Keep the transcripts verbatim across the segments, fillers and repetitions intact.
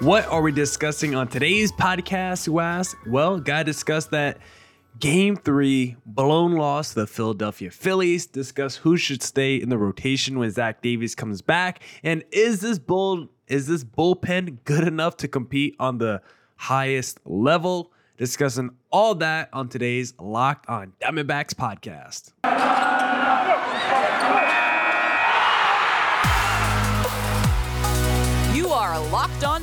What are we discussing on today's podcast, you ask? Well, gotta discuss that Game three blown loss to the Philadelphia Phillies, discuss who should stay in the rotation when Zach Davies comes back, and is this bull is this bullpen good enough to compete on the highest level? Discussing all that on today's Locked On Diamondbacks podcast. You are Locked On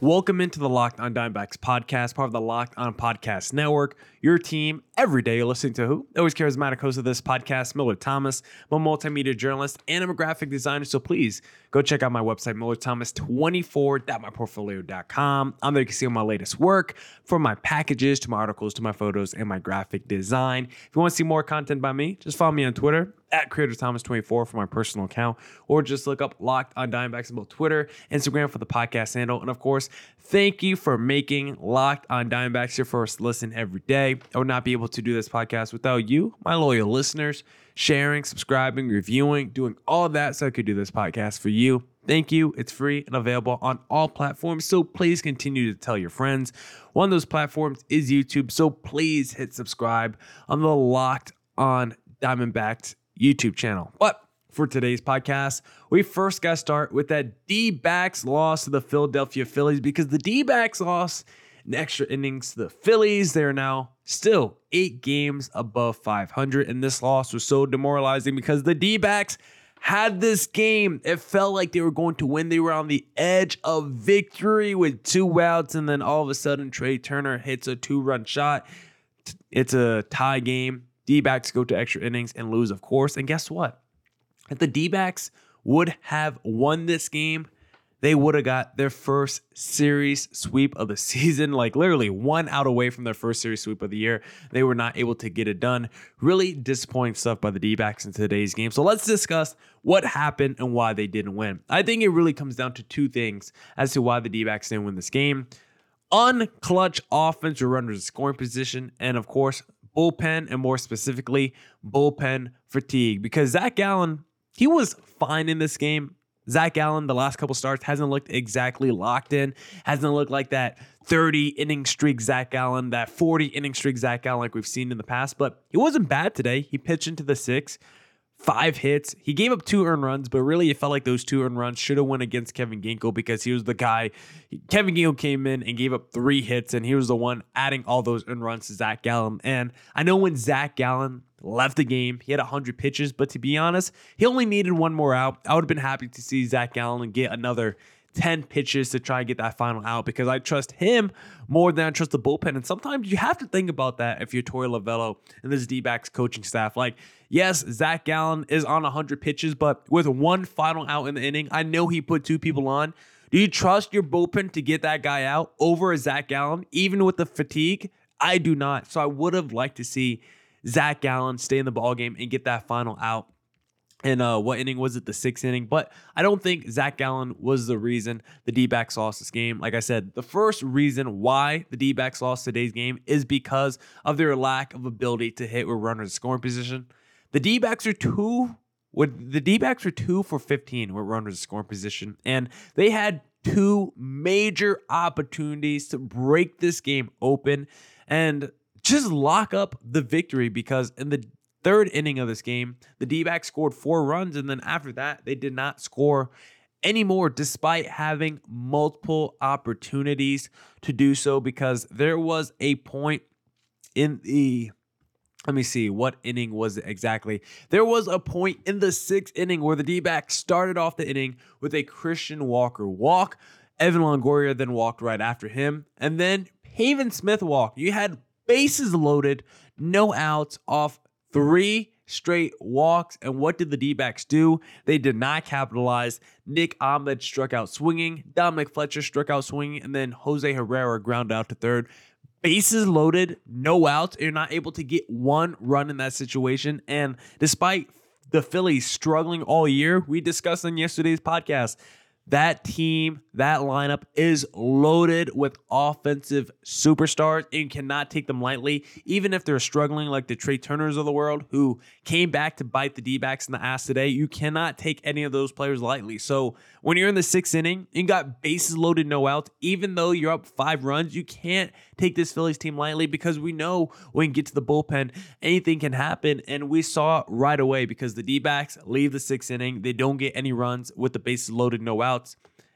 Welcome into the Locked On Diamondbacks podcast, part of the Locked On Podcast Network, your team every day. You're listening to who? Always charismatic host of this podcast, Millard Thomas. I'm a multimedia journalist and I'm a graphic designer, so please go check out my website, millard thomas twenty-four dot my portfolio dot com. On there you can see all my latest work, from my packages to my articles to my photos and my graphic design. If you want to see more content by me, just follow me on Twitter at creator thomas twenty-four for my personal account, or just look up Locked On Diamondbacks on both Twitter, Instagram for the podcast handle. And of course, thank you for making Locked On Diamondbacks your first listen every day. I would not be able to do this podcast without you, my loyal listeners, sharing, subscribing, reviewing, doing all that so I could do this podcast for you. Thank you. It's free and available on all platforms, so please continue to tell your friends. One of those platforms is YouTube, so please hit subscribe on the Locked On Diamondbacks YouTube channel. But for today's podcast, we first got to start with that D-backs loss to the Philadelphia Phillies, because the D-backs lost in extra innings to the Phillies. They are now still eight games above five hundred, and this loss was so demoralizing because the D-backs had this game. It felt like they were going to win. They were on the edge of victory with two outs, and then all of a sudden, Trea Turner hits a two-run shot. It's a tie game. D-backs go to extra innings and lose, of course. And guess what? If the D-backs would have won this game, they would have got their first series sweep of the season. Like literally one out away from their first series sweep of the year. They were not able to get it done. Really disappointing stuff by the D-backs in today's game. So let's discuss what happened and why they didn't win. I think it really comes down to two things as to why the D-backs didn't win this game. Unclutch offense or runners in scoring position, and of course, bullpen, and more specifically, bullpen fatigue. Because Zach Gallen, he was fine in this game. Zach Gallen, the last couple starts, hasn't looked exactly locked in, hasn't looked like that thirty-inning streak Zach Gallen, that forty-inning streak Zach Gallen like we've seen in the past, but he wasn't bad today. He pitched into the six, five hits. He gave up two earned runs, but really it felt like those two earned runs should have went against Kevin Ginkel, because he was the guy. Kevin Ginkel came in and gave up three hits, and he was the one adding all those earned runs to Zach Gallen. And I know when Zach Gallen left the game, he had one hundred pitches, but to be honest, he only needed one more out. I would have been happy to see Zach Gallen get another ten pitches to try and get that final out, because I trust him more than I trust the bullpen. And sometimes you have to think about that if you're Tori Lovello and this D-backs coaching staff. Like, yes, Zach Gallen is on one hundred pitches, but with one final out in the inning, I know he put two people on. Do you trust your bullpen to get that guy out over a Zach Gallen, even with the fatigue? I do not. So I would have liked to see Zach Gallen stay in the ballgame and get that final out. And uh, what inning was it? The sixth inning. But I don't think Zach Gallen was the reason the D-backs lost this game. Like I said, the first reason why the D-backs lost today's game is because of their lack of ability to hit with runners in scoring position. The D-backs are two. With the D-backs were two for fifteen with runners in scoring position, and they had two major opportunities to break this game open and just lock up the victory, because in the third inning of this game, the D-backs scored four runs, and then after that, they did not score anymore despite having multiple opportunities to do so, because there was a point in the, let me see, what inning was it exactly? There was a point in the sixth inning where the D-backs started off the inning with a Christian Walker walk. Evan Longoria then walked right after him, and then Pavin Smith walked. You had bases loaded, no outs off three straight walks. And what did the D-backs do? They did not capitalize. Nick Ahmed struck out swinging. Dominic Fletcher struck out swinging. And then Jose Herrera ground out to third. Bases loaded, no outs. You're not able to get one run in that situation. And despite the Phillies struggling all year, we discussed on yesterday's podcast, That team, that lineup is loaded with offensive superstars and cannot take them lightly, even if they're struggling like the Trea Turners of the world who came back to bite the D-backs in the ass today. You cannot take any of those players lightly. So when you're in the sixth inning, you got bases loaded, no outs, even though you're up five runs, you can't take this Phillies team lightly because we know when you get to the bullpen, anything can happen. And we saw right away because the D-backs leave the sixth inning. They don't get any runs with the bases loaded, no outs.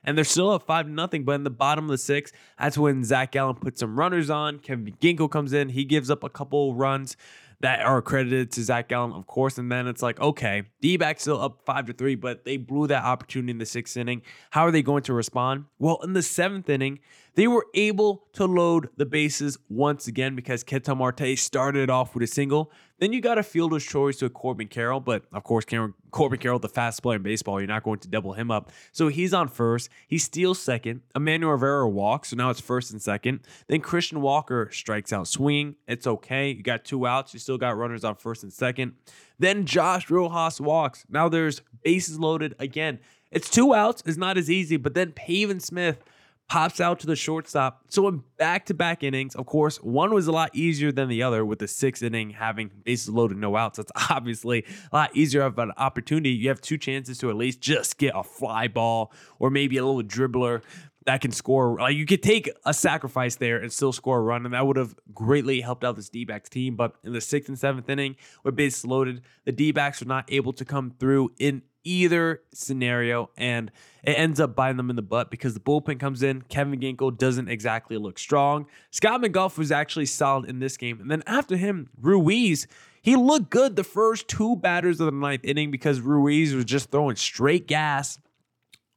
And they're still up five to nothing, but in the bottom of the sixth, that's when Zach Gallen puts some runners on. Kevin Ginkel comes in. He gives up a couple runs that are accredited to Zach Gallen, of course. And then it's like, okay, D-backs still up five to three, but they blew that opportunity in the sixth inning. How are they going to respond? Well, in the seventh inning, they were able to load the bases once again because Ketel Marte started off with a single. Then you got a fielder's choice to Corbin Carroll, but of course, Corbin Carroll, the fastest player in baseball, you're not going to double him up. So he's on first. He steals second. Emmanuel Rivera walks, so now it's first and second. Then Christian Walker strikes out swinging. It's okay. You got two outs. You still got runners on first and second. Then Josh Rojas walks. Now there's bases loaded again. It's two outs. It's not as easy, but then Pavin Smith pops out to the shortstop. So in back-to-back innings, of course, one was a lot easier than the other with the sixth inning having bases loaded, no outs. That's obviously a lot easier of an opportunity. You have two chances to at least just get a fly ball or maybe a little dribbler that can score. Like you could take a sacrifice there and still score a run, and that would have greatly helped out this D-backs team. But in the sixth and seventh inning with bases loaded, the D-backs were not able to come through in either scenario, and it ends up biting them in the butt because the bullpen comes in. Kevin Ginkel doesn't exactly look strong. Scott McGough was actually solid in this game, and then after him, Ruiz, he looked good the first two batters of the ninth inning because Ruiz was just throwing straight gas,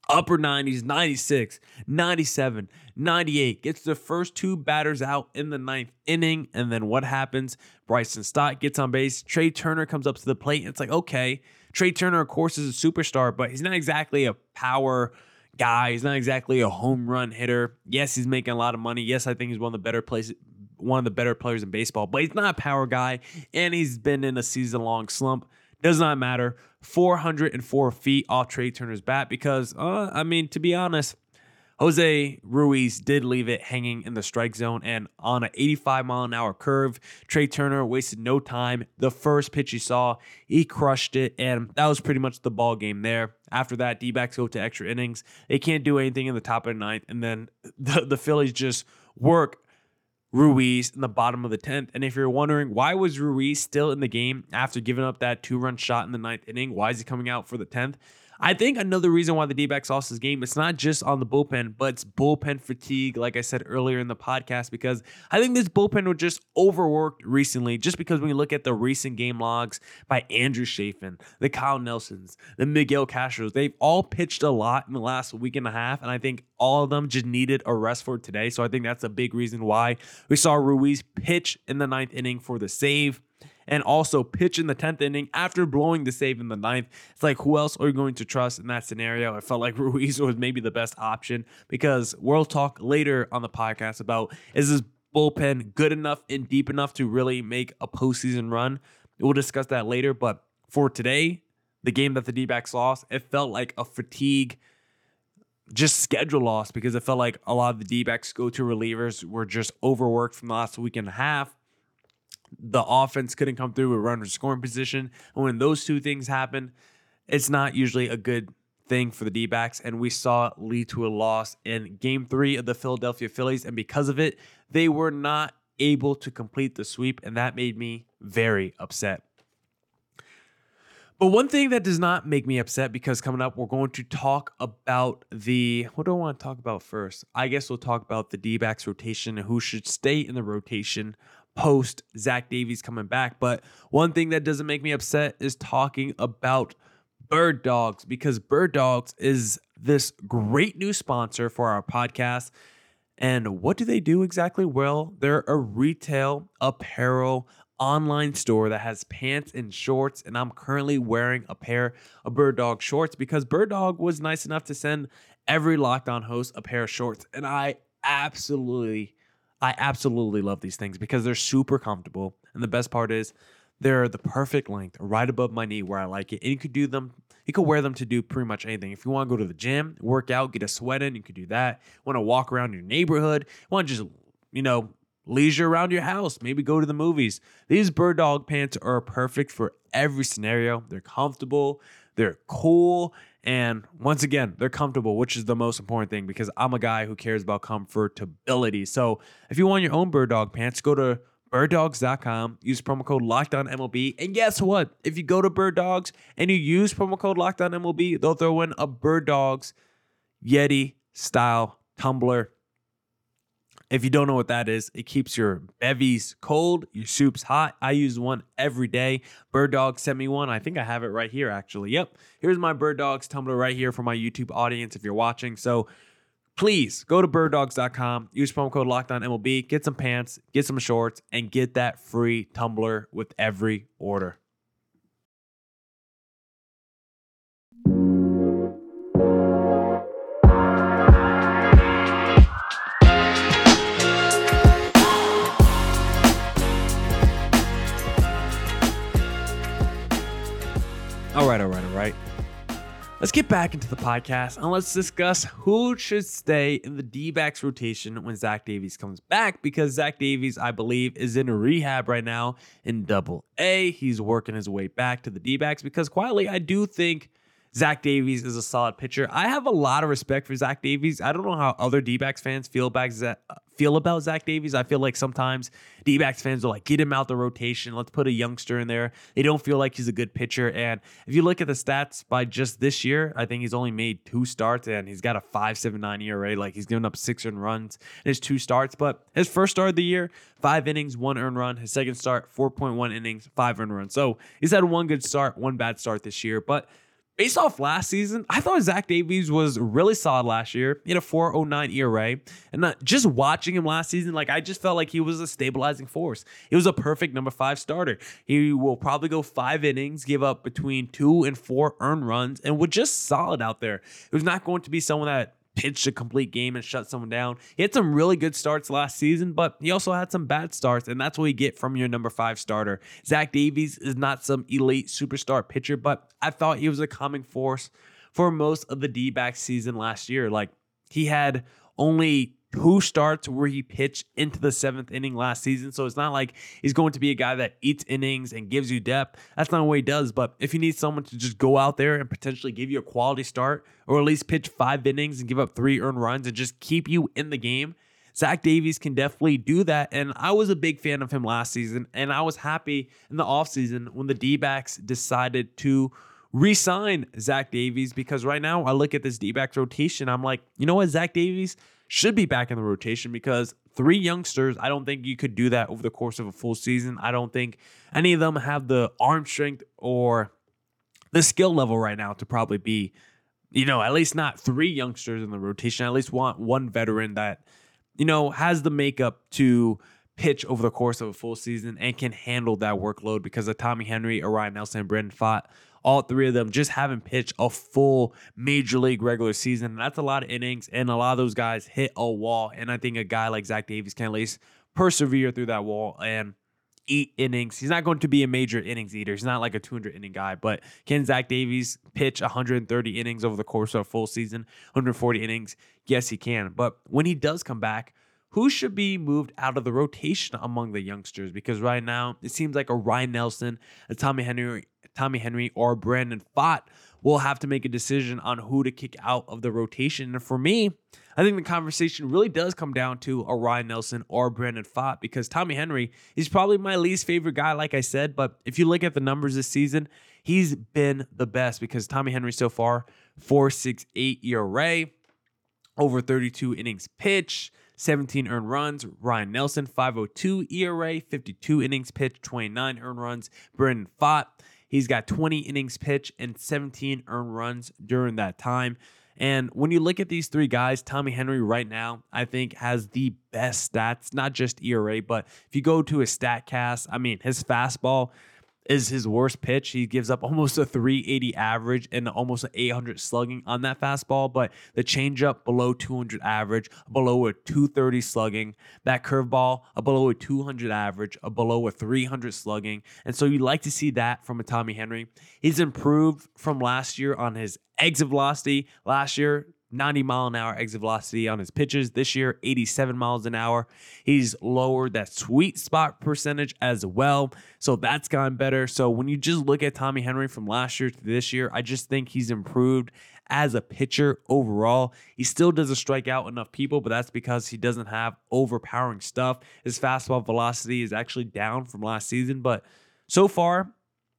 upper nineties, ninety-six, ninety-seven, ninety-eight, gets the first two batters out in the ninth inning, and then what happens? Bryson Stott gets on base. Trea Turner comes up to the plate, and it's like, okay, Trea Turner, of course, is a superstar, but he's not exactly a power guy. He's not exactly a home run hitter. Yes, he's making a lot of money. Yes, I think he's one of the better places, one of the better players in baseball, but he's not a power guy, and he's been in a season-long slump. Does not matter. four hundred four feet off Trea Turner's bat because, uh, I mean, to be honest, Jose Ruiz did leave it hanging in the strike zone, and on an eighty-five mile an hour curve, Trea Turner wasted no time. The first pitch he saw, he crushed it, and that was pretty much the ball game there. After that, D-backs go to extra innings. They can't do anything in the top of the ninth, and then the, the Phillies just work Ruiz in the bottom of the tenth. And if you're wondering why was Ruiz still in the game after giving up that two-run shot in the ninth inning, why is he coming out for the tenth? I think another reason why the D-backs lost this game, it's not just on the bullpen, but it's bullpen fatigue, like I said earlier in the podcast, because I think this bullpen was just overworked recently, just because when you look at the recent game logs by Andrew Chafin, the Kyle Nelsons, the Miguel Castros, they've all pitched a lot in the last week and a half, and I think all of them just needed a rest for today, so I think that's a big reason why we saw Ruiz pitch in the ninth inning for the save, and also pitch in the tenth inning after blowing the save in the ninth. It's like, who else are you going to trust in that scenario? I felt like Ruiz was maybe the best option because we'll talk later on the podcast about, is this bullpen good enough and deep enough to really make a postseason run? We'll discuss that later. But for today, the game that the D-backs lost, it felt like a fatigue, just schedule loss, because it felt like a lot of the D-backs go-to relievers were just overworked from the last week and a half. The offense couldn't come through with runners scoring position. And when those two things happen, it's not usually a good thing for the D-backs. And we saw it lead to a loss in game three of the Philadelphia Phillies. And because of it, they were not able to complete the sweep. And that made me very upset. But one thing that does not make me upset, because coming up, we're going to talk about the, what do I want to talk about first? I guess we'll talk about the D-backs rotation and who should stay in the rotation post Zach Davies coming back. But one thing that doesn't make me upset is talking about Bird Dogs, because Bird Dogs is this great new sponsor for our podcast. And what do they do exactly? Well, they're a retail apparel online store that has pants and shorts, and I'm currently wearing a pair of Bird Dog shorts because Bird Dog was nice enough to send every Locked On host a pair of shorts, and I absolutely I absolutely love these things because they're super comfortable. And the best part is They're the perfect length, right above my knee where I like it. And you could do them, you could wear them to do pretty much anything. If you want to go to the gym, work out, get a sweat in, you could do that. Want to walk around your neighborhood, want to just, you know, leisure around your house, maybe go to the movies. These Bird Dog pants are perfect for every scenario. They're comfortable, they're cool, and once again, they're comfortable, which is the most important thing because I'm a guy who cares about comfortability. So if you want your own Bird Dog pants, go to bird dogs dot com, use promo code LOCKEDONMLB, and guess what? If you go to Bird Dogs and you use promo code LOCKEDONMLB, they'll throw in a Bird Dogs Yeti-style tumbler. If you don't know what that is, it keeps your bevies cold, your soups hot. I use one every day. Bird Dogs sent me one. I think I have it right here, actually. Yep. Here's my Bird Dogs tumbler right here for my YouTube audience if you're watching. So please go to bird dogs dot com, use promo code LOCKEDONMLB, get some pants, get some shorts, and get that free tumbler with every order. All right, all right, all right. Let's get back into the podcast and let's discuss who should stay in the D-backs rotation when Zach Davies comes back, because Zach Davies, I believe, is in rehab right now in Double A. He's working his way back to the D-backs because, quietly, I do think Zach Davies is a solid pitcher. I have a lot of respect for Zach Davies. I don't know how other D-backs fans feel about Zach, feel about Zach Davies. I feel like sometimes D-backs fans are like, get him out the rotation. Let's put a youngster in there. They don't feel like he's a good pitcher. And if you look at the stats by just this year, I think he's only made two starts and he's got a five seventy-nine E R A. Like, he's given up six earned runs in his two starts. But his first start of the year, five innings, one earned run. His second start, four point one innings, five earned runs. So he's had one good start, one bad start this year. But based off last season, I thought Zach Davies was really solid last year. He had a four oh nine E R A. And not, just watching him last season, like, I just felt like he was a stabilizing force. He was a perfect number five starter. He will probably go five innings, give up between two and four earned runs, and was just solid out there. It was not going to be someone that pitched a complete game and shut someone down. He had some really good starts last season, but he also had some bad starts, and that's what you get from your number five starter. Zach Davies is not some elite superstar pitcher, but I thought he was a calming force for most of the D-backs season last year. Like, he had only two starts where he pitched into the seventh inning last season, so it's not like he's going to be a guy that eats innings and gives you depth. That's not what he does, but if you need someone to just go out there and potentially give you a quality start, or at least pitch five innings and give up three earned runs and just keep you in the game, Zach Davies can definitely do that, and I was a big fan of him last season, and I was happy in the offseason when the D-backs decided to re-sign Zach Davies, because right now I look at this D-backs rotation, I'm like, you know what, Zach Davies should be back in the rotation because three youngsters, I don't think you could do that over the course of a full season. I don't think any of them have the arm strength or the skill level right now to probably be, you know, at least not three youngsters in the rotation. I at least want one veteran that, you know, has the makeup to pitch over the course of a full season and can handle that workload, because of Tommy Henry, Ryne Nelson, and Brandon Pfaadt, all three of them just haven't pitched a full major league regular season. And that's a lot of innings, and a lot of those guys hit a wall. And I think a guy like Zach Davies can at least persevere through that wall and eat innings. He's not going to be a major innings eater. He's not like a two hundred inning guy. But can Zach Davies pitch one hundred thirty innings over the course of a full season, one hundred forty innings? Yes, he can. But when he does come back, who should be moved out of the rotation among the youngsters? Because right now, it seems like a Ryne Nelson, a Tommy Henry, Tommy Henry or Brandon Pfaadt will have to make a decision on who to kick out of the rotation. And for me, I think the conversation really does come down to a Ryne Nelson or Brandon Pfaadt, because Tommy Henry is probably my least favorite guy, like I said. But if you look at the numbers this season, he's been the best, because Tommy Henry so far, four sixty-eight E R A, over thirty-two innings pitched, seventeen earned runs. Ryne Nelson, five oh two E R A, fifty-two innings pitched, twenty-nine earned runs. Brandon Pfaadt, he's got twenty innings pitched and seventeen earned runs during that time. And when you look at these three guys, Tommy Henry right now, I think, has the best stats, not just E R A, but if you go to his StatCast, I mean, his fastball, is his worst pitch. He gives up almost a three eighty average and almost an eight hundred slugging on that fastball, but the changeup below two hundred average, below a two thirty slugging, that curveball a below a two hundred average, a below a three hundred slugging. And so you like to see that from a Tommy Henry. He's improved from last year on his exit velocity. Last year, ninety mile an hour exit velocity on his pitches. This year, eighty-seven miles an hour. He's lowered that sweet spot percentage as well. So that's gotten better. So when you just look at Tommy Henry from last year to this year, I just think he's improved as a pitcher overall. He still doesn't strike out enough people, but that's because he doesn't have overpowering stuff. His fastball velocity is actually down from last season, but so far,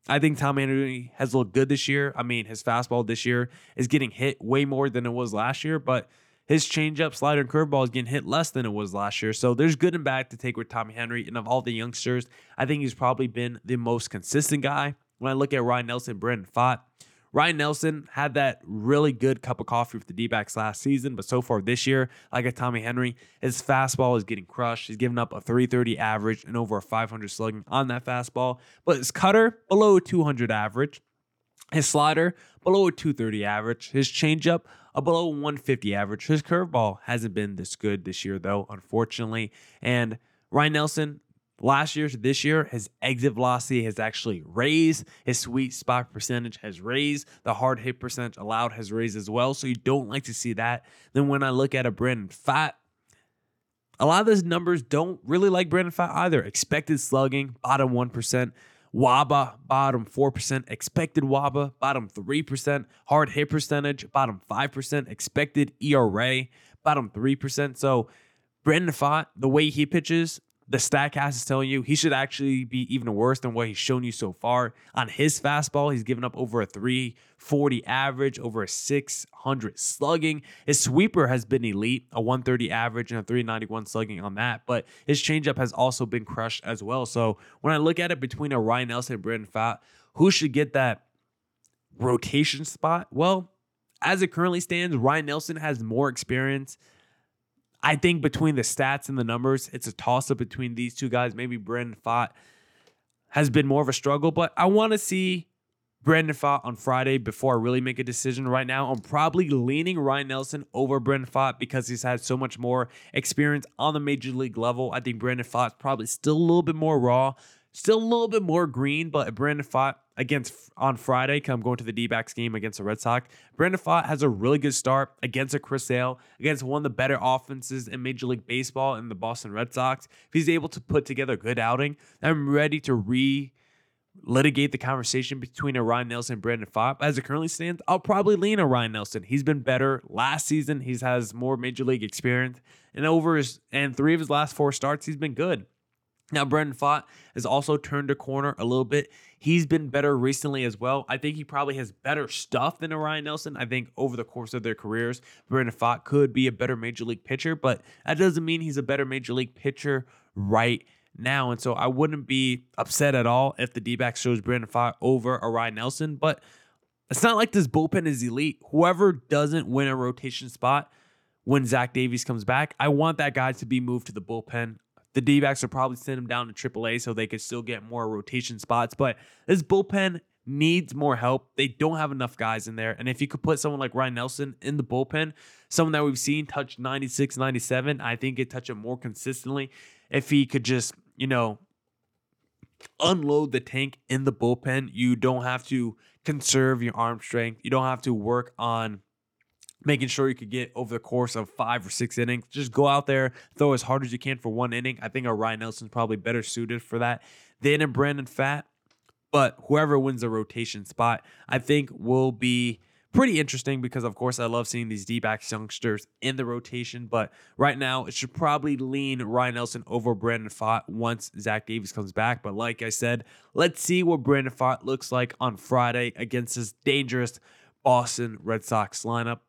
I think Tommy Henry has looked good this year. I mean, his fastball this year is getting hit way more than it was last year, but his changeup, slider, and curveball is getting hit less than it was last year. So there's good and bad to take with Tommy Henry. And of all the youngsters, I think he's probably been the most consistent guy. When I look at Ryne Nelson, Brandon Pfaadt, Ryne Nelson had that really good cup of coffee with the D-backs last season, but so far this year, like at Tommy Henry, his fastball is getting crushed. He's giving up a three thirty average and over a five hundred slugging on that fastball, but his cutter, below a two hundred average. His slider, below a two thirty average. His changeup, a below one fifty average. His curveball hasn't been this good this year, though, unfortunately. And Ryne Nelson, last year to this year, his exit velocity has actually raised. His sweet spot percentage has raised. The hard hit percentage allowed has raised as well. So you don't like to see that. Then when I look at a Brandon Pfaadt, a lot of those numbers don't really like Brandon Pfaadt either. Expected slugging, bottom one percent. W A B A, bottom four percent. Expected W A B A, bottom three percent. Hard hit percentage, bottom five percent. Expected E R A, bottom three percent. So Brandon Pfaadt, the way he pitches, the Statcast is telling you he should actually be even worse than what he's shown you so far. On his fastball, he's given up over a three forty average, over a six hundred slugging. His sweeper has been elite, a one thirty average and a three ninety-one slugging on that. But his changeup has also been crushed as well. So when I look at it between a Ryne Nelson and Brandon Pfaadt, who should get that rotation spot? Well, as it currently stands, Ryne Nelson has more experience. I think between the stats and the numbers, it's a toss-up between these two guys. Maybe Brandon Pfaadt has been more of a struggle, but I want to see Brandon Pfaadt on Friday before I really make a decision. Right now, I'm probably leaning Ryne Nelson over Brandon Pfaadt because he's had so much more experience on the major league level. I think Brandon Pfaadt's probably still a little bit more raw, still a little bit more green, but Brandon Pfaadt against on Friday, I'm going to the D-backs game against the Red Sox. Brandon Pfaadt has a really good start against a Chris Sale, against one of the better offenses in Major League Baseball in the Boston Red Sox. If he's able to put together a good outing, I'm ready to re-litigate the conversation between a Ryne Nelson and Brandon Pfaadt. As it currently stands, I'll probably lean a Ryne Nelson. He's been better last season. He has more Major League experience. And over his and three of his last four starts, he's been good. Now, Brandon Pfaadt has also turned a corner a little bit. He's been better recently as well. I think he probably has better stuff than a Ryne Nelson. I think over the course of their careers, Brandon Pfaadt could be a better major league pitcher, but that doesn't mean he's a better major league pitcher right now. And so I wouldn't be upset at all if the D-backs chose Brandon Pfaadt over a Ryne Nelson, but it's not like this bullpen is elite. Whoever doesn't win a rotation spot when Zach Davies comes back, I want that guy to be moved to the bullpen. The D-backs will probably send him down to triple A so they could still get more rotation spots. But this bullpen needs more help. They don't have enough guys in there. And if you could put someone like Ryne Nelson in the bullpen, someone that we've seen touch ninety-six, ninety-seven, I think it'd touch him more consistently. If he could just, you know, unload the tank in the bullpen, you don't have to conserve your arm strength. You don't have to work on making sure you could get over the course of five or six innings. Just go out there, throw as hard as you can for one inning. I think a Ryne Nelson's probably better suited for that than a Brandon Pfaadt. But whoever wins the rotation spot, I think will be pretty interesting because, of course, I love seeing these D-backs youngsters in the rotation. But right now, it should probably lean Ryne Nelson over Brandon Pfaadt once Zach Davies comes back. But like I said, let's see what Brandon Pfaadt looks like on Friday against this dangerous Boston Red Sox lineup.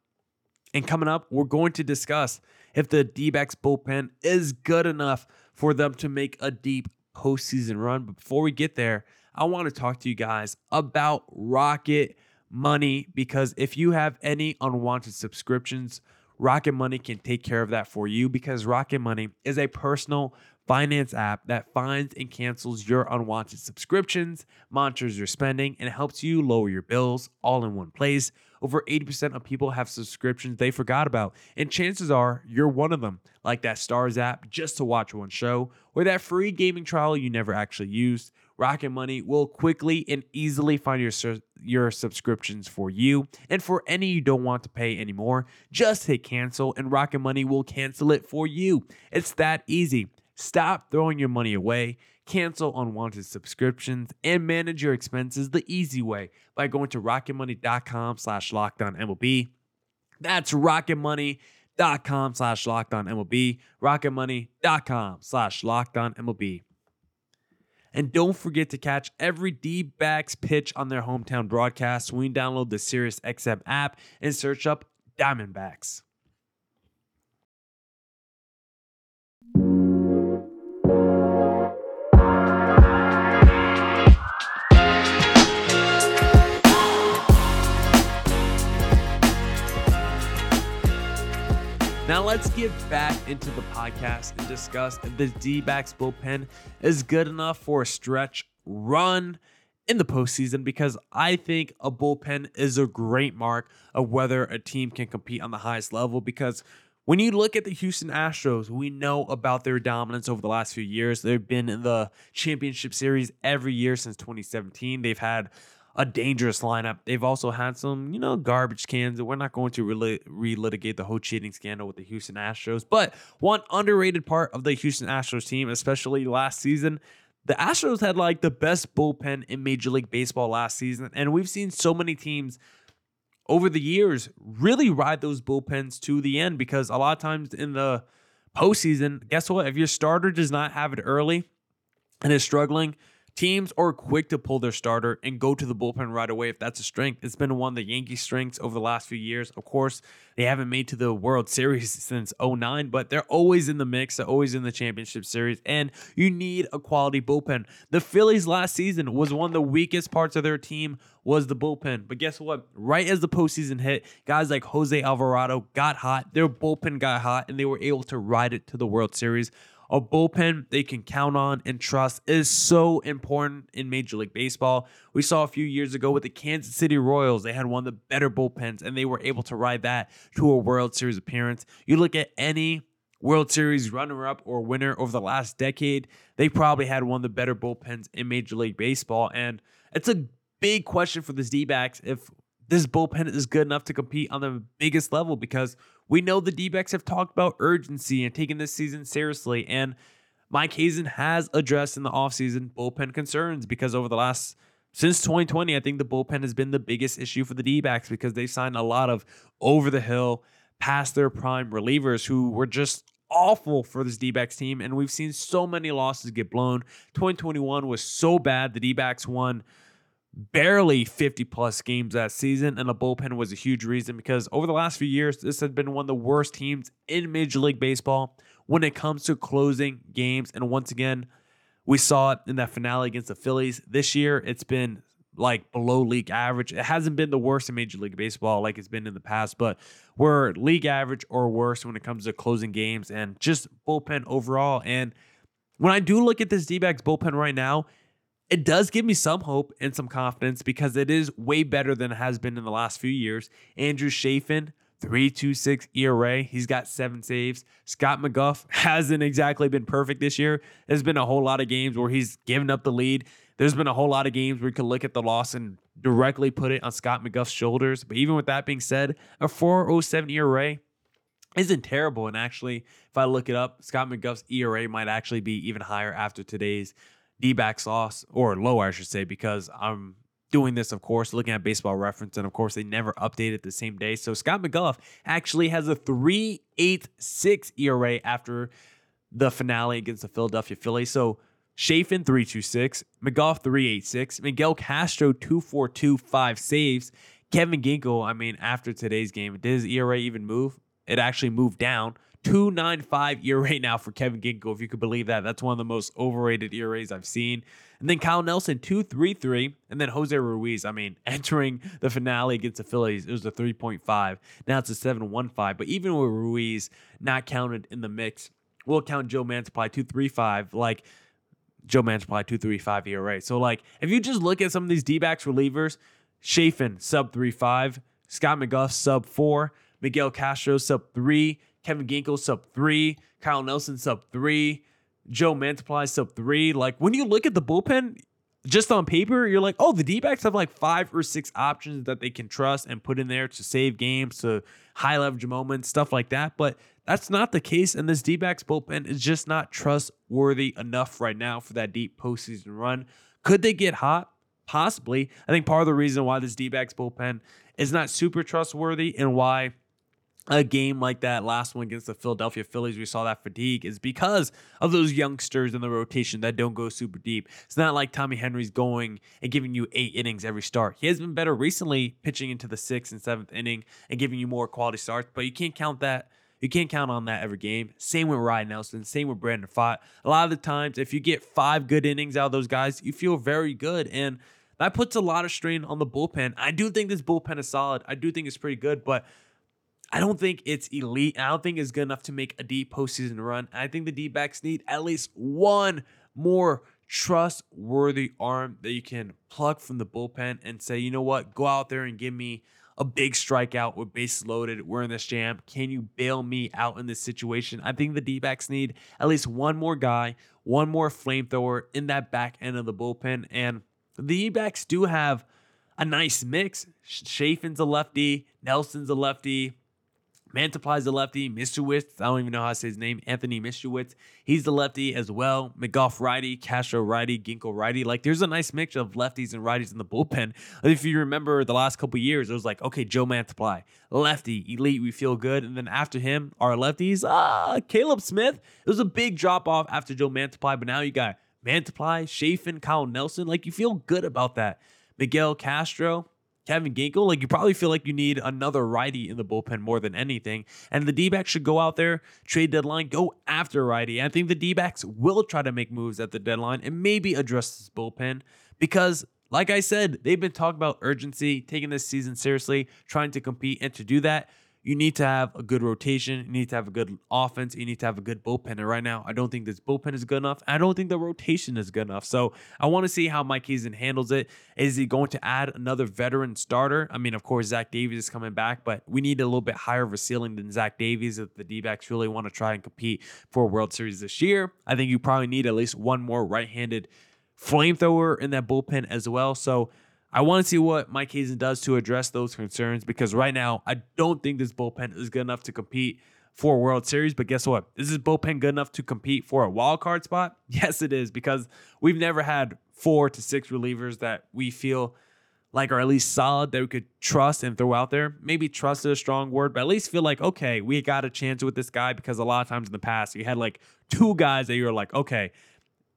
And coming up, we're going to discuss if the D-backs bullpen is good enough for them to make a deep postseason run. But before we get there, I want to talk to you guys about Rocket Money, because if you have any unwanted subscriptions, Rocket Money can take care of that for you, because Rocket Money is a personal finance app that finds and cancels your unwanted subscriptions, monitors your spending, and helps you lower your bills all in one place. Over eighty percent of people have subscriptions they forgot about, and chances are you're one of them, like that Stars app just to watch one show or that free gaming trial you never actually used. Rocket Money will quickly and easily find your sur- your subscriptions for you, and for any you don't want to pay anymore, just hit cancel and Rocket Money will cancel it for you. It's that easy. Stop throwing your money away, cancel unwanted subscriptions, and manage your expenses the easy way by going to rocket money dot com slash locked on M L B. That's rocket money dot com slash locked on M L B, rocket money dot com slash locked on M L B. And don't forget to catch every D-backs pitch on their hometown broadcast when you download the SiriusXM app and search up Diamondbacks. Now let's get back into the podcast and discuss if the D-backs bullpen is good enough for a stretch run in the postseason, because I think a bullpen is a great mark of whether a team can compete on the highest level. Because when you look at the Houston Astros, we know about their dominance over the last few years. They've been in the championship series every year since twenty seventeen. They've had a dangerous lineup. They've also had some, you know, garbage cans. We're not going to really relitigate the whole cheating scandal with the Houston Astros. But one underrated part of the Houston Astros team, especially last season, the Astros had like the best bullpen in Major League Baseball last season. And we've seen so many teams over the years really ride those bullpens to the end, because a lot of times in the postseason, guess what? If your starter does not have it early and is struggling, teams are quick to pull their starter and go to the bullpen right away if that's a strength. It's been one of the Yankees' strengths over the last few years. Of course, they haven't made to the World Series since oh nine, but they're always in the mix. They're always in the championship series, and you need a quality bullpen. The Phillies last season was one of the weakest parts of their team was the bullpen. But guess what? Right as the postseason hit, guys like Jose Alvarado got hot. Their bullpen got hot, and they were able to ride it to the World Series. A bullpen they can count on and trust is so important in Major League Baseball. We saw a few years ago with the Kansas City Royals, they had one of the better bullpens, and they were able to ride that to a World Series appearance. You look at any World Series runner-up or winner over the last decade, they probably had one of the better bullpens in Major League Baseball. And it's a big question for the D-backs if this bullpen is good enough to compete on the biggest level, because we know the D-backs have talked about urgency and taking this season seriously, and Mike Hazen has addressed in the offseason bullpen concerns, because over the last, since twenty twenty, I think the bullpen has been the biggest issue for the D-backs, because they've signed a lot of over-the-hill, past their prime relievers who were just awful for this D-backs team, and we've seen so many losses get blown. twenty twenty-one was so bad, the D-backs won barely fifty plus games that season, and the bullpen was a huge reason, because over the last few years, this had been one of the worst teams in Major League Baseball when it comes to closing games. And once again, we saw it in that finale against the Phillies. This year, it's been like below league average. It hasn't been the worst in Major League Baseball like it's been in the past, but we're league average or worse when it comes to closing games and just bullpen overall. And when I do look at this D-backs bullpen right now, it does give me some hope and some confidence, because it is way better than it has been in the last few years. Andrew Chafin, three point two six E R A. He's got seven saves. Scott McGough hasn't exactly been perfect this year. There's been a whole lot of games where he's given up the lead. There's been a whole lot of games where you can look at the loss and directly put it on Scott McGough's shoulders. But even with that being said, a four oh seven E R A isn't terrible. And actually, if I look it up, Scott McGough's E R A might actually be even higher after today's D-backs loss, or low, I should say, because I'm doing this, of course, looking at Baseball Reference, and of course, they never update it the same day. So Scott McGough actually has a three point eight six E R A after the finale against the Philadelphia Phillies. So Chafin, three point two six, McGough, three point eight six, Miguel Castro, two point four two, five saves. Kevin Ginkel, I mean, after today's game, did his E R A even move? It actually moved down. two point nine five E R A now for Kevin Ginkel, if you could believe that. That's one of the most overrated E R As I've seen. And then Kyle Nelson, two point three three. And then Jose Ruiz, I mean, entering the finale against the Phillies, it was a three point five. Now it's a seven point one five. But even with Ruiz not counted in the mix, we'll count Joe Mantiply two thirty-five, like Joe Mantiply two thirty-five E R A. So like if you just look at some of these D-backs relievers, Chafin sub three point five, Scott McGough sub four, Miguel Castro sub three, Kevin Ginkel sub three, Kyle Nelson sub three, Joe Mantiply sub three. Like when you look at the bullpen, just on paper, you're like, oh, the D-backs have like five or six options that they can trust and put in there to save games, to high leverage moments, stuff like that. But that's not the case. And this D-backs bullpen is just not trustworthy enough right now for that deep postseason run. Could they get hot? Possibly. I think part of the reason why this D-backs bullpen is not super trustworthy and why a game like that last one against the Philadelphia Phillies, we saw that fatigue, is because of those youngsters in the rotation that don't go super deep. It's not like Tommy Henry's going and giving you eight innings every start. He has been better recently pitching into the sixth and seventh inning and giving you more quality starts, but you can't count that. You can't count on that every game. Same with Ryne Nelson. Same with Brandon Pfaadt. A lot of the times, if you get five good innings out of those guys, you feel very good, and that puts a lot of strain on the bullpen. I do think this bullpen is solid. I do think it's pretty good, but I don't think it's elite. I don't think it's good enough to make a deep postseason run. I think the D-backs need at least one more trustworthy arm that you can pluck from the bullpen and say, you know what, go out there and give me a big strikeout with bases loaded. We're in this jam. Can you bail me out in this situation? I think the D-backs need at least one more guy, one more flamethrower in that back end of the bullpen. And the D-backs do have a nice mix. Chafin's a lefty. Nelson's a lefty. Mantiply's the lefty. Misiewicz, I don't even know how to say his name. Anthony Misiewicz, he's the lefty as well. McGough righty, Castro righty, Ginkel righty. Like there's a nice mix of lefties and righties in the bullpen. If you remember the last couple of years, it was like, okay, Joe Mantiply, lefty, elite, we feel good. And then after him, our lefties, ah, Caleb Smith. It was a big drop off after Joe Mantiply, but now you got Mantiply, Chafin, Kyle Nelson. Like you feel good about that. Miguel Castro, Kevin Ginkel, like you probably feel like you need another righty in the bullpen more than anything. And the D-backs should go out there, trade deadline, go after righty. I think the D-backs will try to make moves at the deadline and maybe address this bullpen because, like I said, they've been talking about urgency, taking this season seriously, trying to compete. And to do that, you need to have a good rotation. You need to have a good offense. You need to have a good bullpen. And right now, I don't think this bullpen is good enough. I don't think the rotation is good enough. So I want to see how Mike Hazen handles it. Is he going to add another veteran starter? I mean, of course, Zach Davies is coming back, but we need a little bit higher of a ceiling than Zach Davies if the D-backs really want to try and compete for a World Series this year. I think you probably need at least one more right-handed flamethrower in that bullpen as well. So I want to see what Mike Hazen does to address those concerns because right now, I don't think this bullpen is good enough to compete for a World Series. But guess what? Is this bullpen good enough to compete for a wild card spot? Yes, it is, because we've never had four to six relievers that we feel like are at least solid that we could trust and throw out there. Maybe trust is a strong word, but at least feel like, okay, we got a chance with this guy, because a lot of times in the past, you had like two guys that you were like, okay,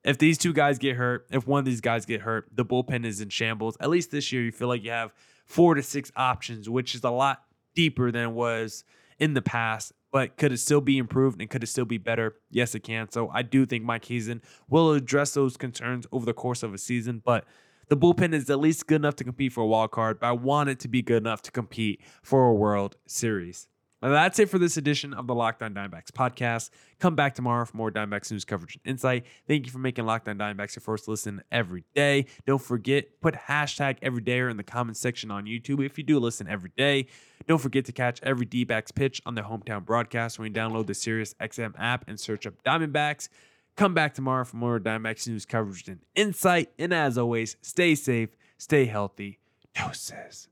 if these two guys get hurt, if one of these guys get hurt, the bullpen is in shambles. At least this year, you feel like you have four to six options, which is a lot deeper than it was in the past. But could it still be improved and could it still be better? Yes, it can. So I do think Mike Hazen will address those concerns over the course of a season. But the bullpen is at least good enough to compete for a wild card, but I want it to be good enough to compete for a World Series. Now that's it for this edition of the Locked On Diamondbacks podcast. Come back tomorrow for more Diamondbacks news coverage and insight. Thank you for making Locked On Diamondbacks your first listen every day. Don't forget, put hashtag everydayer in the comment section on YouTube if you do listen every day. Don't forget to catch every D-backs pitch on their hometown broadcast when you download the SiriusXM app and search up Diamondbacks. Come back tomorrow for more Diamondbacks news coverage and insight. And as always, stay safe, stay healthy. Doses.